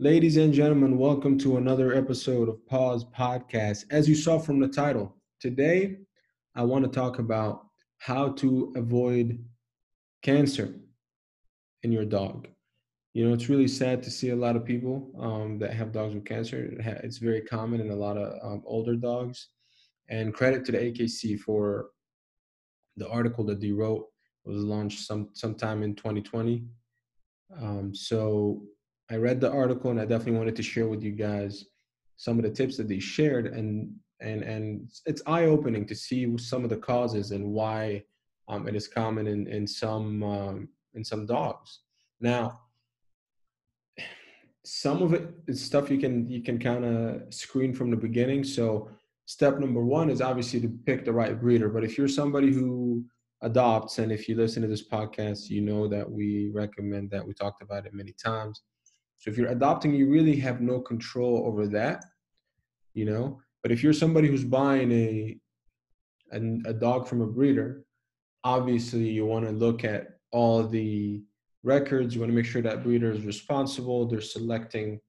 Ladies and gentlemen, welcome to another episode of Pause Podcast. As you saw from the title, today I want to talk about how to avoid cancer in your dog. You know, it's really sad to see a lot of people that have dogs with cancer. It's very common in a lot of older dogs. And credit to the AKC for the article that they wrote. It was launched sometime in 2020. So I read the article, and I definitely wanted to share with you guys some of the tips that they shared. And it's eye-opening to see some of the causes and why it is common in some dogs. Now, some of it is stuff you can kind of screen from the beginning. So step number one is obviously to pick the right breeder. But if you're somebody who adopts, and if you listen to this podcast, you know that we recommend that. We talked about it many times. So if you're adopting, you really have no control over that, you know. But if you're somebody who's buying a dog from a breeder, obviously you want to look at all the records. You want to make sure that breeder is responsible. They're selecting,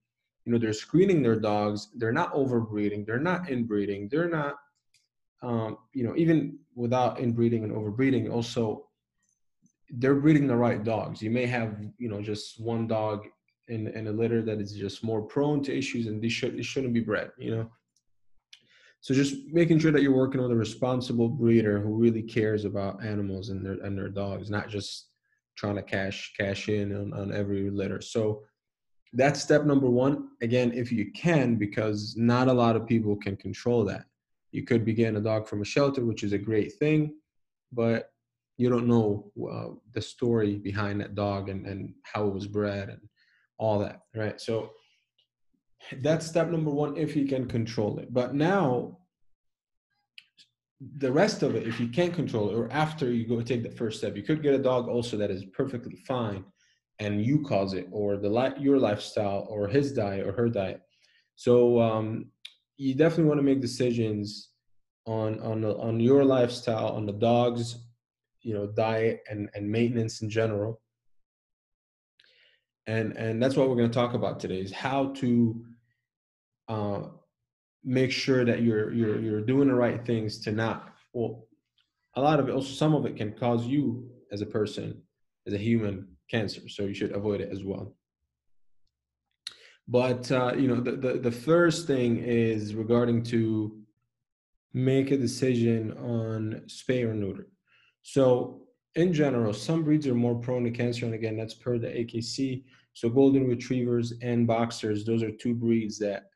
you know, they're screening their dogs. They're not overbreeding. They're not inbreeding. They're not, you know, even without inbreeding and overbreeding, also they're breeding the right dogs. You may have, you know, just one dog in a litter that is just more prone to issues, and it shouldn't be bred, you know. So just making sure that you're working with a responsible breeder who really cares about animals and their dogs, not just trying to cash in on every litter. So that's step number one. Again, if you can, because not a lot of people can control that. You could be getting a dog from a shelter, which is a great thing, but you don't know the story behind that dog and how it was bred and all that, right? So that's step number one, if you can control it. But now, the rest of it, if you can't control it, or after you go take the first step, you could get a dog also that is perfectly fine, and you cause it, or your lifestyle, or his diet, or her diet. So you definitely want to make decisions on your lifestyle, on the dog's, you know, diet and maintenance in general. And that's what we're going to talk about today, is how to make sure that you're doing the right things to not, well, a lot of it, also some of it can cause you as a person, as a human, cancer. So you should avoid it as well. But, you know, the first thing is regarding to make a decision on spay or neuter. So in general, some breeds are more prone to cancer. And again, that's per the AKC. So golden retrievers and boxers, those are two breeds that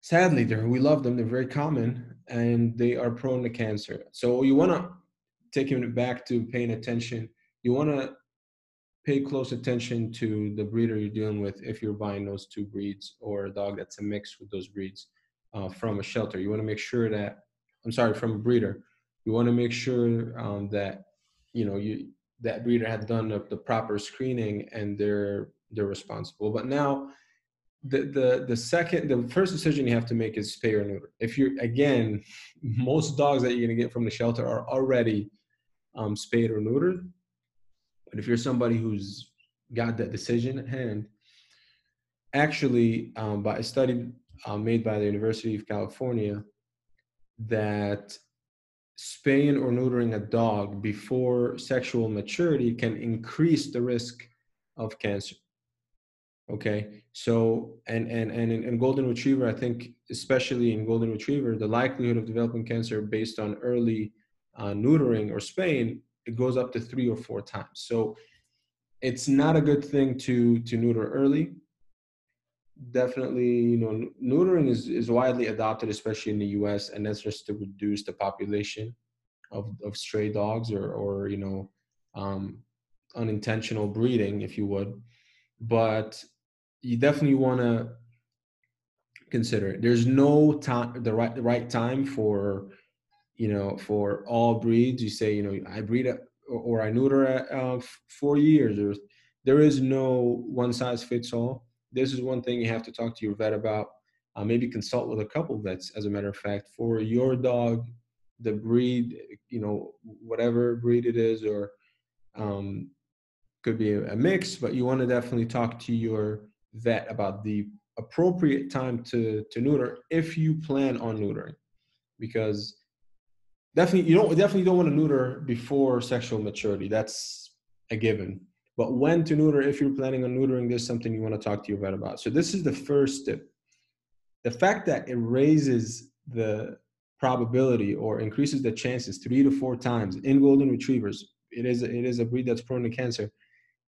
sadly, we love them. They're very common, and they are prone to cancer. So you want to, taking it back to paying attention, you want to pay close attention to the breeder you're dealing with if you're buying those two breeds, or a dog that's a mix with those breeds from a shelter. You want to make sure that, from a breeder. You want to make sure that, you know, that breeder had done the proper screening, and they're responsible. But now, the first decision you have to make is spay or neuter. If you're, again, most dogs that you're going to get from the shelter are already spayed or neutered. But if you're somebody who's got that decision at hand, actually, by a study made by the University of California, that spaying or neutering a dog before sexual maturity can increase the risk of cancer. Okay, so and in golden retriever, I think especially in golden retriever, the likelihood of developing cancer based on early neutering or spaying, it goes up to 3 or 4 times. So it's not a good thing to neuter early. Definitely, you know, neutering is widely adopted, especially in the U.S., and that's just to reduce the population of stray dogs or you know, unintentional breeding, if you would. But you definitely want to consider it. There's no time, the right time for, you know, for all breeds. You say, you know, I breed or I neuter at 4 years. Or there is no one size fits all. This is one thing you have to talk to your vet about. Maybe consult with a couple vets, as a matter of fact, for your dog, the breed, you know, whatever breed it is, or could be a mix. But you want to definitely talk to your that about the appropriate time to neuter if you plan on neutering, because definitely you definitely don't want to neuter before sexual maturity. That's a given. But when to neuter, if you're planning on neutering, there's something you want to talk to your vet about. So this is the first tip. The fact that it raises the probability or increases the chances 3 to 4 times in golden retrievers, it is a breed that's prone to cancer.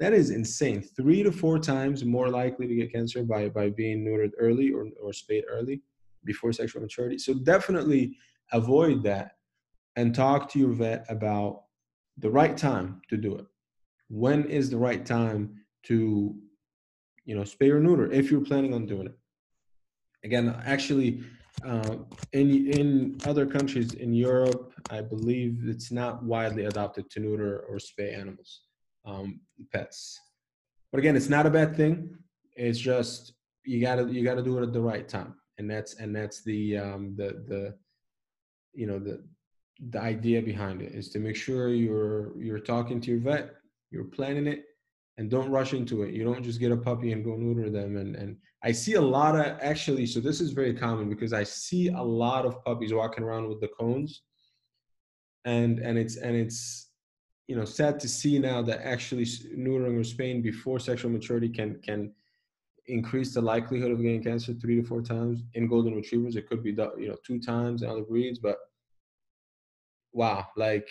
That is insane. 3 to 4 times more likely to get cancer by being neutered early or spayed early before sexual maturity. So definitely avoid that and talk to your vet about the right time to do it. When is the right time to, spay or neuter if you're planning on doing it? Again, actually, in other countries in Europe, I believe it's not widely adopted to neuter or spay animals, pets. But again, it's not a bad thing. It's just you gotta do it at the right time, and that's the idea behind it is to make sure you're talking to your vet. You're planning it and don't rush into it. You don't just get a puppy and go neuter them. And I see a lot of, actually, so this is very common because I see a lot of puppies walking around with the cones. And it's sad to see now that actually neutering or spaying before sexual maturity can increase the likelihood of getting cancer 3 to 4 times. In golden retrievers, it could be 2 times in other breeds, but wow, like,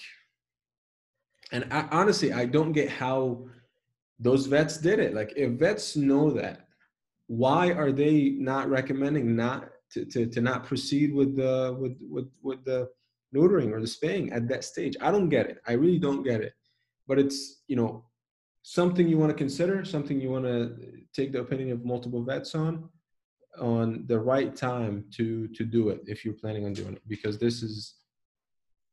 and I honestly don't get how those vets did it. Like, if vets know that, why are they not recommending not to proceed with the neutering or the spaying at that stage? I don't get it. I really don't get it. But it's, something you want to consider, something you want to take the opinion of multiple vets on the right time to do it if you're planning on doing it, because this is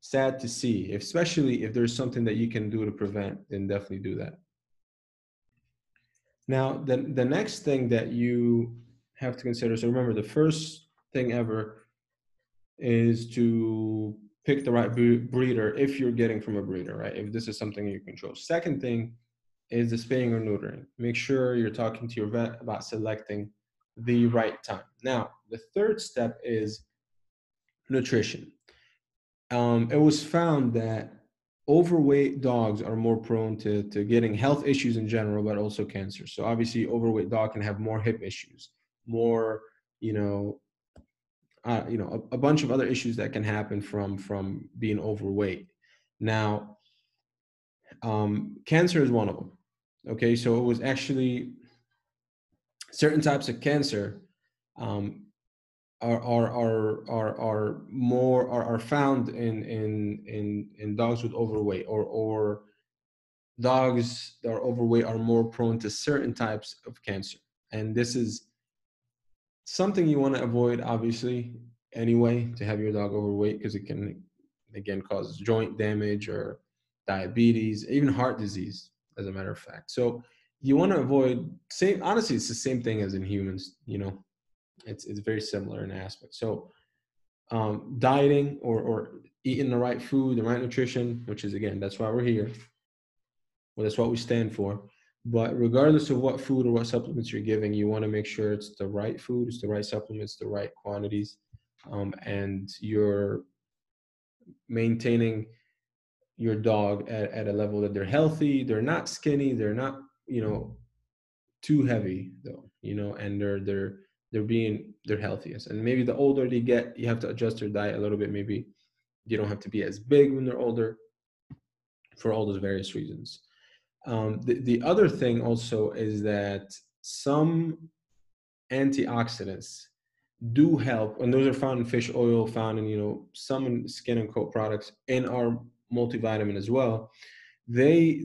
sad to see, especially if there's something that you can do to prevent, then definitely do that. Now, the next thing that you have to consider, so remember, the first thing ever is to pick the right breeder if you're getting from a breeder, right? If this is something you control. Second thing is the spaying or neutering. Make sure you're talking to your vet about selecting the right time. Now, the third step is nutrition. It was found that overweight dogs are more prone to getting health issues in general, but also cancer. So obviously, overweight dog can have more hip issues, more, a bunch of other issues that can happen from being overweight. Now, cancer is one of them. Okay, so it was actually certain types of cancer are found in dogs with overweight, or dogs that are overweight are more prone to certain types of cancer. And this is something you want to avoid, obviously, anyway, to have your dog overweight, because it can, again, cause joint damage or diabetes, even heart disease, as a matter of fact. So you want to avoid, honestly, it's the same thing as in humans, It's very similar in aspect. So dieting or eating the right food, the right nutrition, which is, again, that's why we're here. Well, that's what we stand for. But regardless of what food or what supplements you're giving, you want to make sure it's the right food, it's the right supplements, the right quantities, and you're maintaining your dog at a level that they're healthy, they're not skinny, they're not, too heavy though, and they're healthiest. And maybe the older they get, you have to adjust their diet a little bit. Maybe you don't have to be as big when they're older, for all those various reasons. The other thing also is that some antioxidants do help, and those are found in fish oil, found in some skin and coat products, in our multivitamin as well. They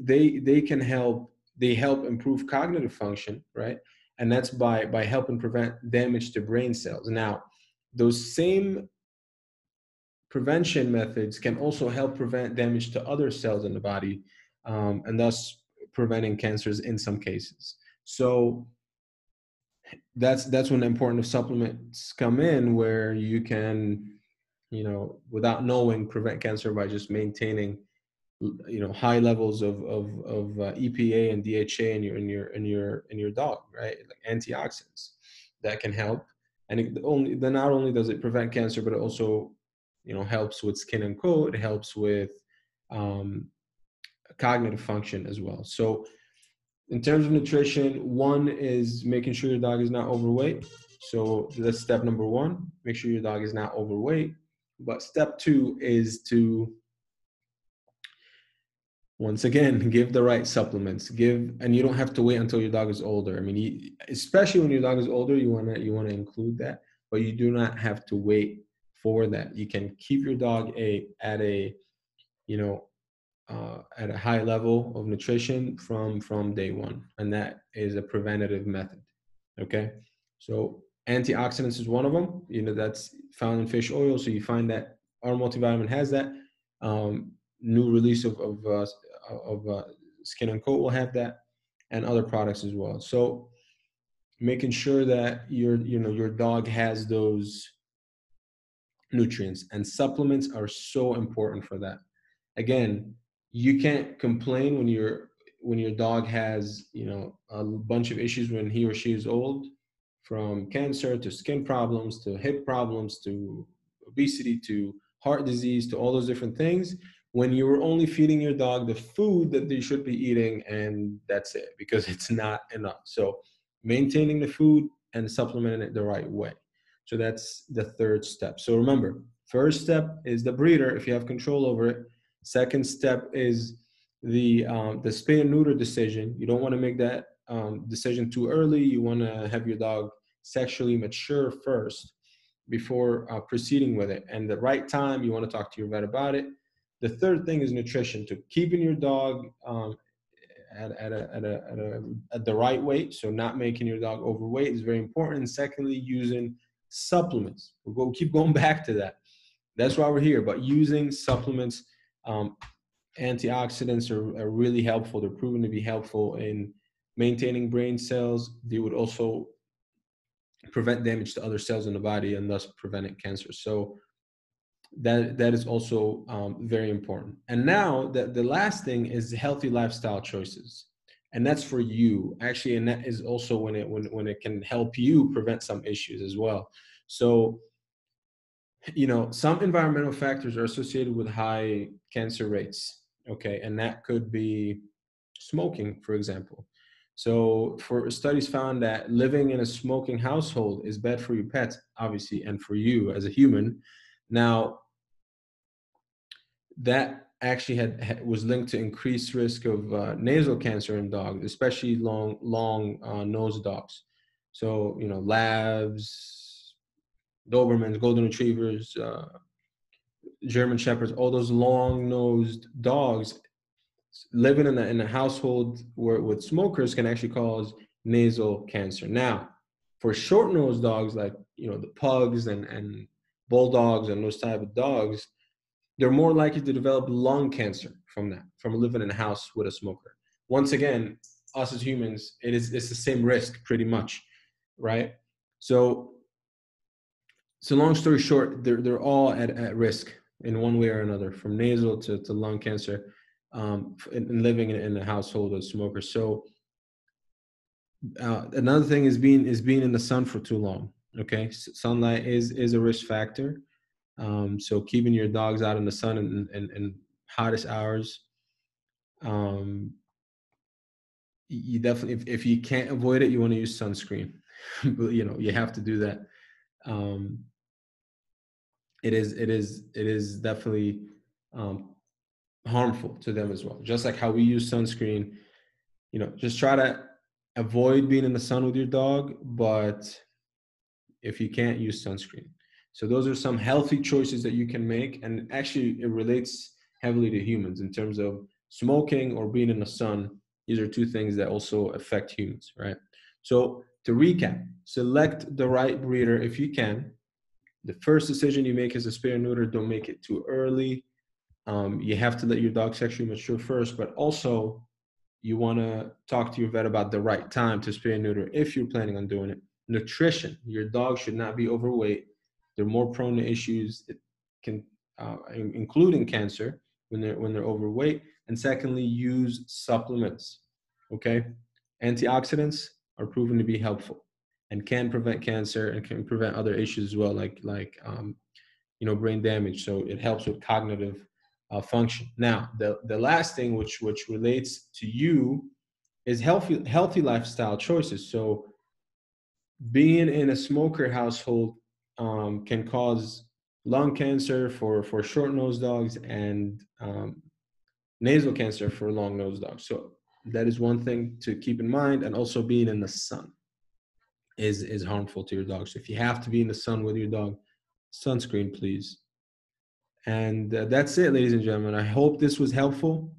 can help. They help improve cognitive function, right? And that's by helping prevent damage to brain cells. Now, those same prevention methods can also help prevent damage to other cells in the body, and thus preventing cancers in some cases. So that's when the importance of supplements come in, where you can, without knowing, prevent cancer by just maintaining high levels of EPA and DHA in your dog, right? Like antioxidants that can help. And not only does it prevent cancer, but it also, helps with skin and coat. It helps with cognitive function as well. So in terms of nutrition, one is making sure your dog is not overweight. So that's step number one, make sure your dog is not overweight. But step two is to, once again, give the right supplements. And you don't have to wait until your dog is older. I mean, especially when your dog is older, you want to include that, but you do not have to wait for that. You can keep your dog at a high level of nutrition from day one. And that is a preventative method. Okay. So antioxidants is one of them, that's found in fish oil. So you find that our multivitamin has that. New release of Skin and Coat will have that, and other products as well. So making sure that your dog has those nutrients, and supplements are so important for that. Again, you can't complain when your dog has a bunch of issues when he or she is old, from cancer to skin problems to hip problems to obesity to heart disease to all those different things, when you were only feeding your dog the food that they should be eating, and that's it, because it's not enough. So maintaining the food and supplementing it the right way. So that's the third step. So remember, first step is the breeder, if you have control over it. Second step is the spay and neuter decision. You don't want to make that decision too early. You want to have your dog sexually mature first before proceeding with it. And the right time, you want to talk to your vet about it. The third thing is nutrition, to keeping your dog at the right weight. So not making your dog overweight is very important. And secondly, using supplements. We'll keep going back to that. That's why we're here. But using supplements, antioxidants are really helpful. They're proven to be helpful in maintaining brain cells. They would also prevent damage to other cells in the body and thus preventing cancer. So that is also very important. And now the last thing is healthy lifestyle choices, and that's for you actually, and that is also when it can help you prevent some issues as well. So some environmental factors are associated with high cancer rates, okay, and that could be smoking, for example. So for studies found that living in a smoking household is bad for your pets, obviously, and for you as a human. Now, that actually was linked to increased risk of nasal cancer in dogs, especially long-nosed dogs. So, Labs, Dobermans, Golden Retrievers, German Shepherds, all those long-nosed dogs living in a household with smokers can actually cause nasal cancer. Now, for short-nosed dogs like, the pugs and bulldogs and those type of dogs, they're more likely to develop lung cancer from living in a house with a smoker. Once again, us as humans, it's the same risk pretty much, right? So long story short, they're all at risk in one way or another, from nasal to lung cancer, and living in a household of smokers. So another thing is being in the sun for too long. Okay, sunlight is a risk factor. So keeping your dogs out in the sun in hottest hours. You definitely, if you can't avoid it, you want to use sunscreen. But you have to do that. It is definitely harmful to them as well. Just like how we use sunscreen, just try to avoid being in the sun with your dog, but if you can't, use sunscreen. So those are some healthy choices that you can make. And actually, it relates heavily to humans in terms of smoking or being in the sun. These are two things that also affect humans, right? So to recap, select the right breeder if you can. The first decision you make is a spay and neuter. Don't make it too early. You have to let your dog sexually mature first, but also you want to talk to your vet about the right time to spay and neuter if you're planning on doing it. Nutrition. Your dog should not be overweight. They're more prone to issues, including cancer. when they're overweight. And secondly, use supplements, okay? Antioxidants are proven to be helpful and can prevent cancer and can prevent other issues as well, like brain damage. So it helps with cognitive function. Now, the last thing which relates to you is healthy lifestyle choices. So being in a smoker household can cause lung cancer for short-nosed dogs and nasal cancer for long-nosed dogs. So that is one thing to keep in mind. And also being in the sun is harmful to your dog. So if you have to be in the sun with your dog, sunscreen, please. And that's it, ladies and gentlemen. I hope this was helpful.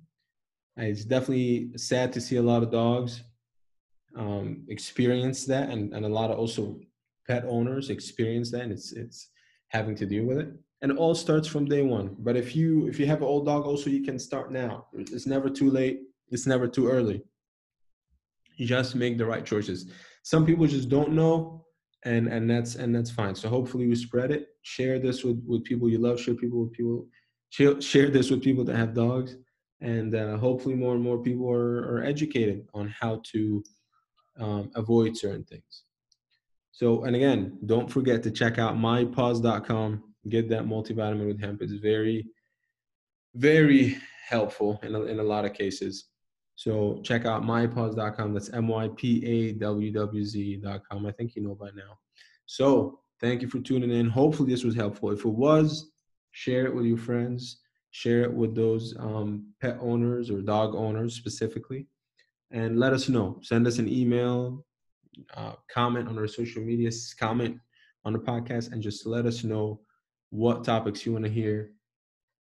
It's definitely sad to see a lot of dogs experience that, and a lot of also pet owners experience that, and it's having to deal with it. And it all starts from day one. But if you have an old dog, also you can start now. It's never too late. It's never too early. You just make the right choices. Some people just don't know, and that's fine. So hopefully we spread it. Share this with people you love. Share this with people that have dogs. And hopefully more and more people are educated on how to avoid certain things. So, and again, don't forget to check out mypaws.com. Get that multivitamin with hemp. It's very, very helpful in a lot of cases. So check out mypaws.com. That's mypawz.com. I think you know by now. So thank you for tuning in. Hopefully this was helpful. If it was, share it with your friends. Share it with those pet owners or dog owners specifically. And let us know. Send us an email, comment on our social media, comment on the podcast, and just let us know what topics you want to hear,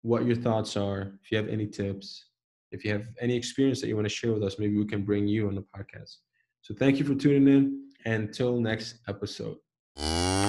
what your thoughts are, if you have any tips, if you have any experience that you want to share with us, maybe we can bring you on the podcast. So thank you for tuning in. Until next episode.